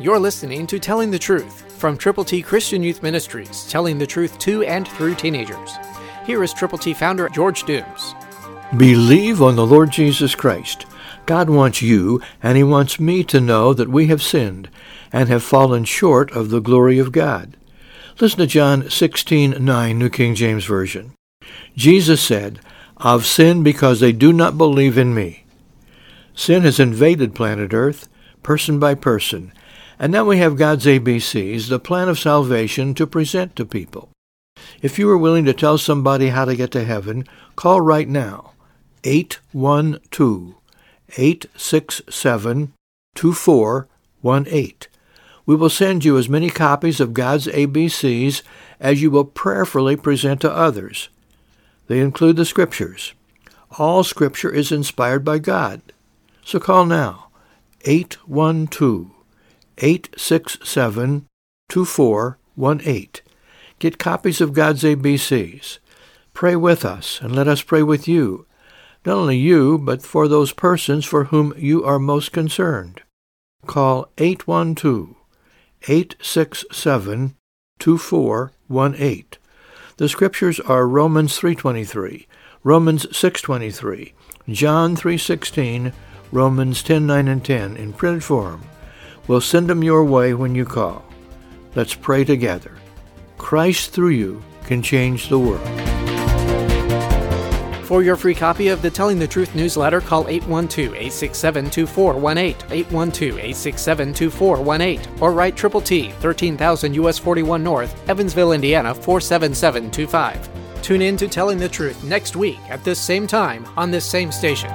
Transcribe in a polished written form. You're listening to Telling the Truth from Triple T Christian Youth Ministries, telling the truth to and through teenagers. Here is Triple T founder George Dooms. Believe on the Lord Jesus Christ. God wants you and He wants me to know that we have sinned and have fallen short of the glory of God. Listen to John 16:9, New King James Version. Jesus said, "I've sinned because they do not believe in me." Sin has invaded planet Earth, person by person. And now we have God's ABCs, the plan of salvation, to present to people. If you are willing to tell somebody how to get to heaven, call right now, 812-867-2418. We will send you as many copies of God's ABCs as you will prayerfully present to others. They include the Scriptures. All Scripture is inspired by God. So call now, 812-867-2418. Get copies of God's ABCs. Pray with us, and let us pray with you. Not only you, but for those persons for whom you are most concerned. Call 812-867-2418. The Scriptures are Romans 3:23, Romans 6:23, John 3:16, Romans 10:9 and 10 in printed form. We'll send them your way when you call. Let's pray together. Christ through you can change the world. For your free copy of the Telling the Truth newsletter, call 812-867-2418, 812-867-2418, or write Triple T, 13,000 U.S. 41 North, Evansville, Indiana, 47725. Tune in to Telling the Truth next week at this same time on this same station.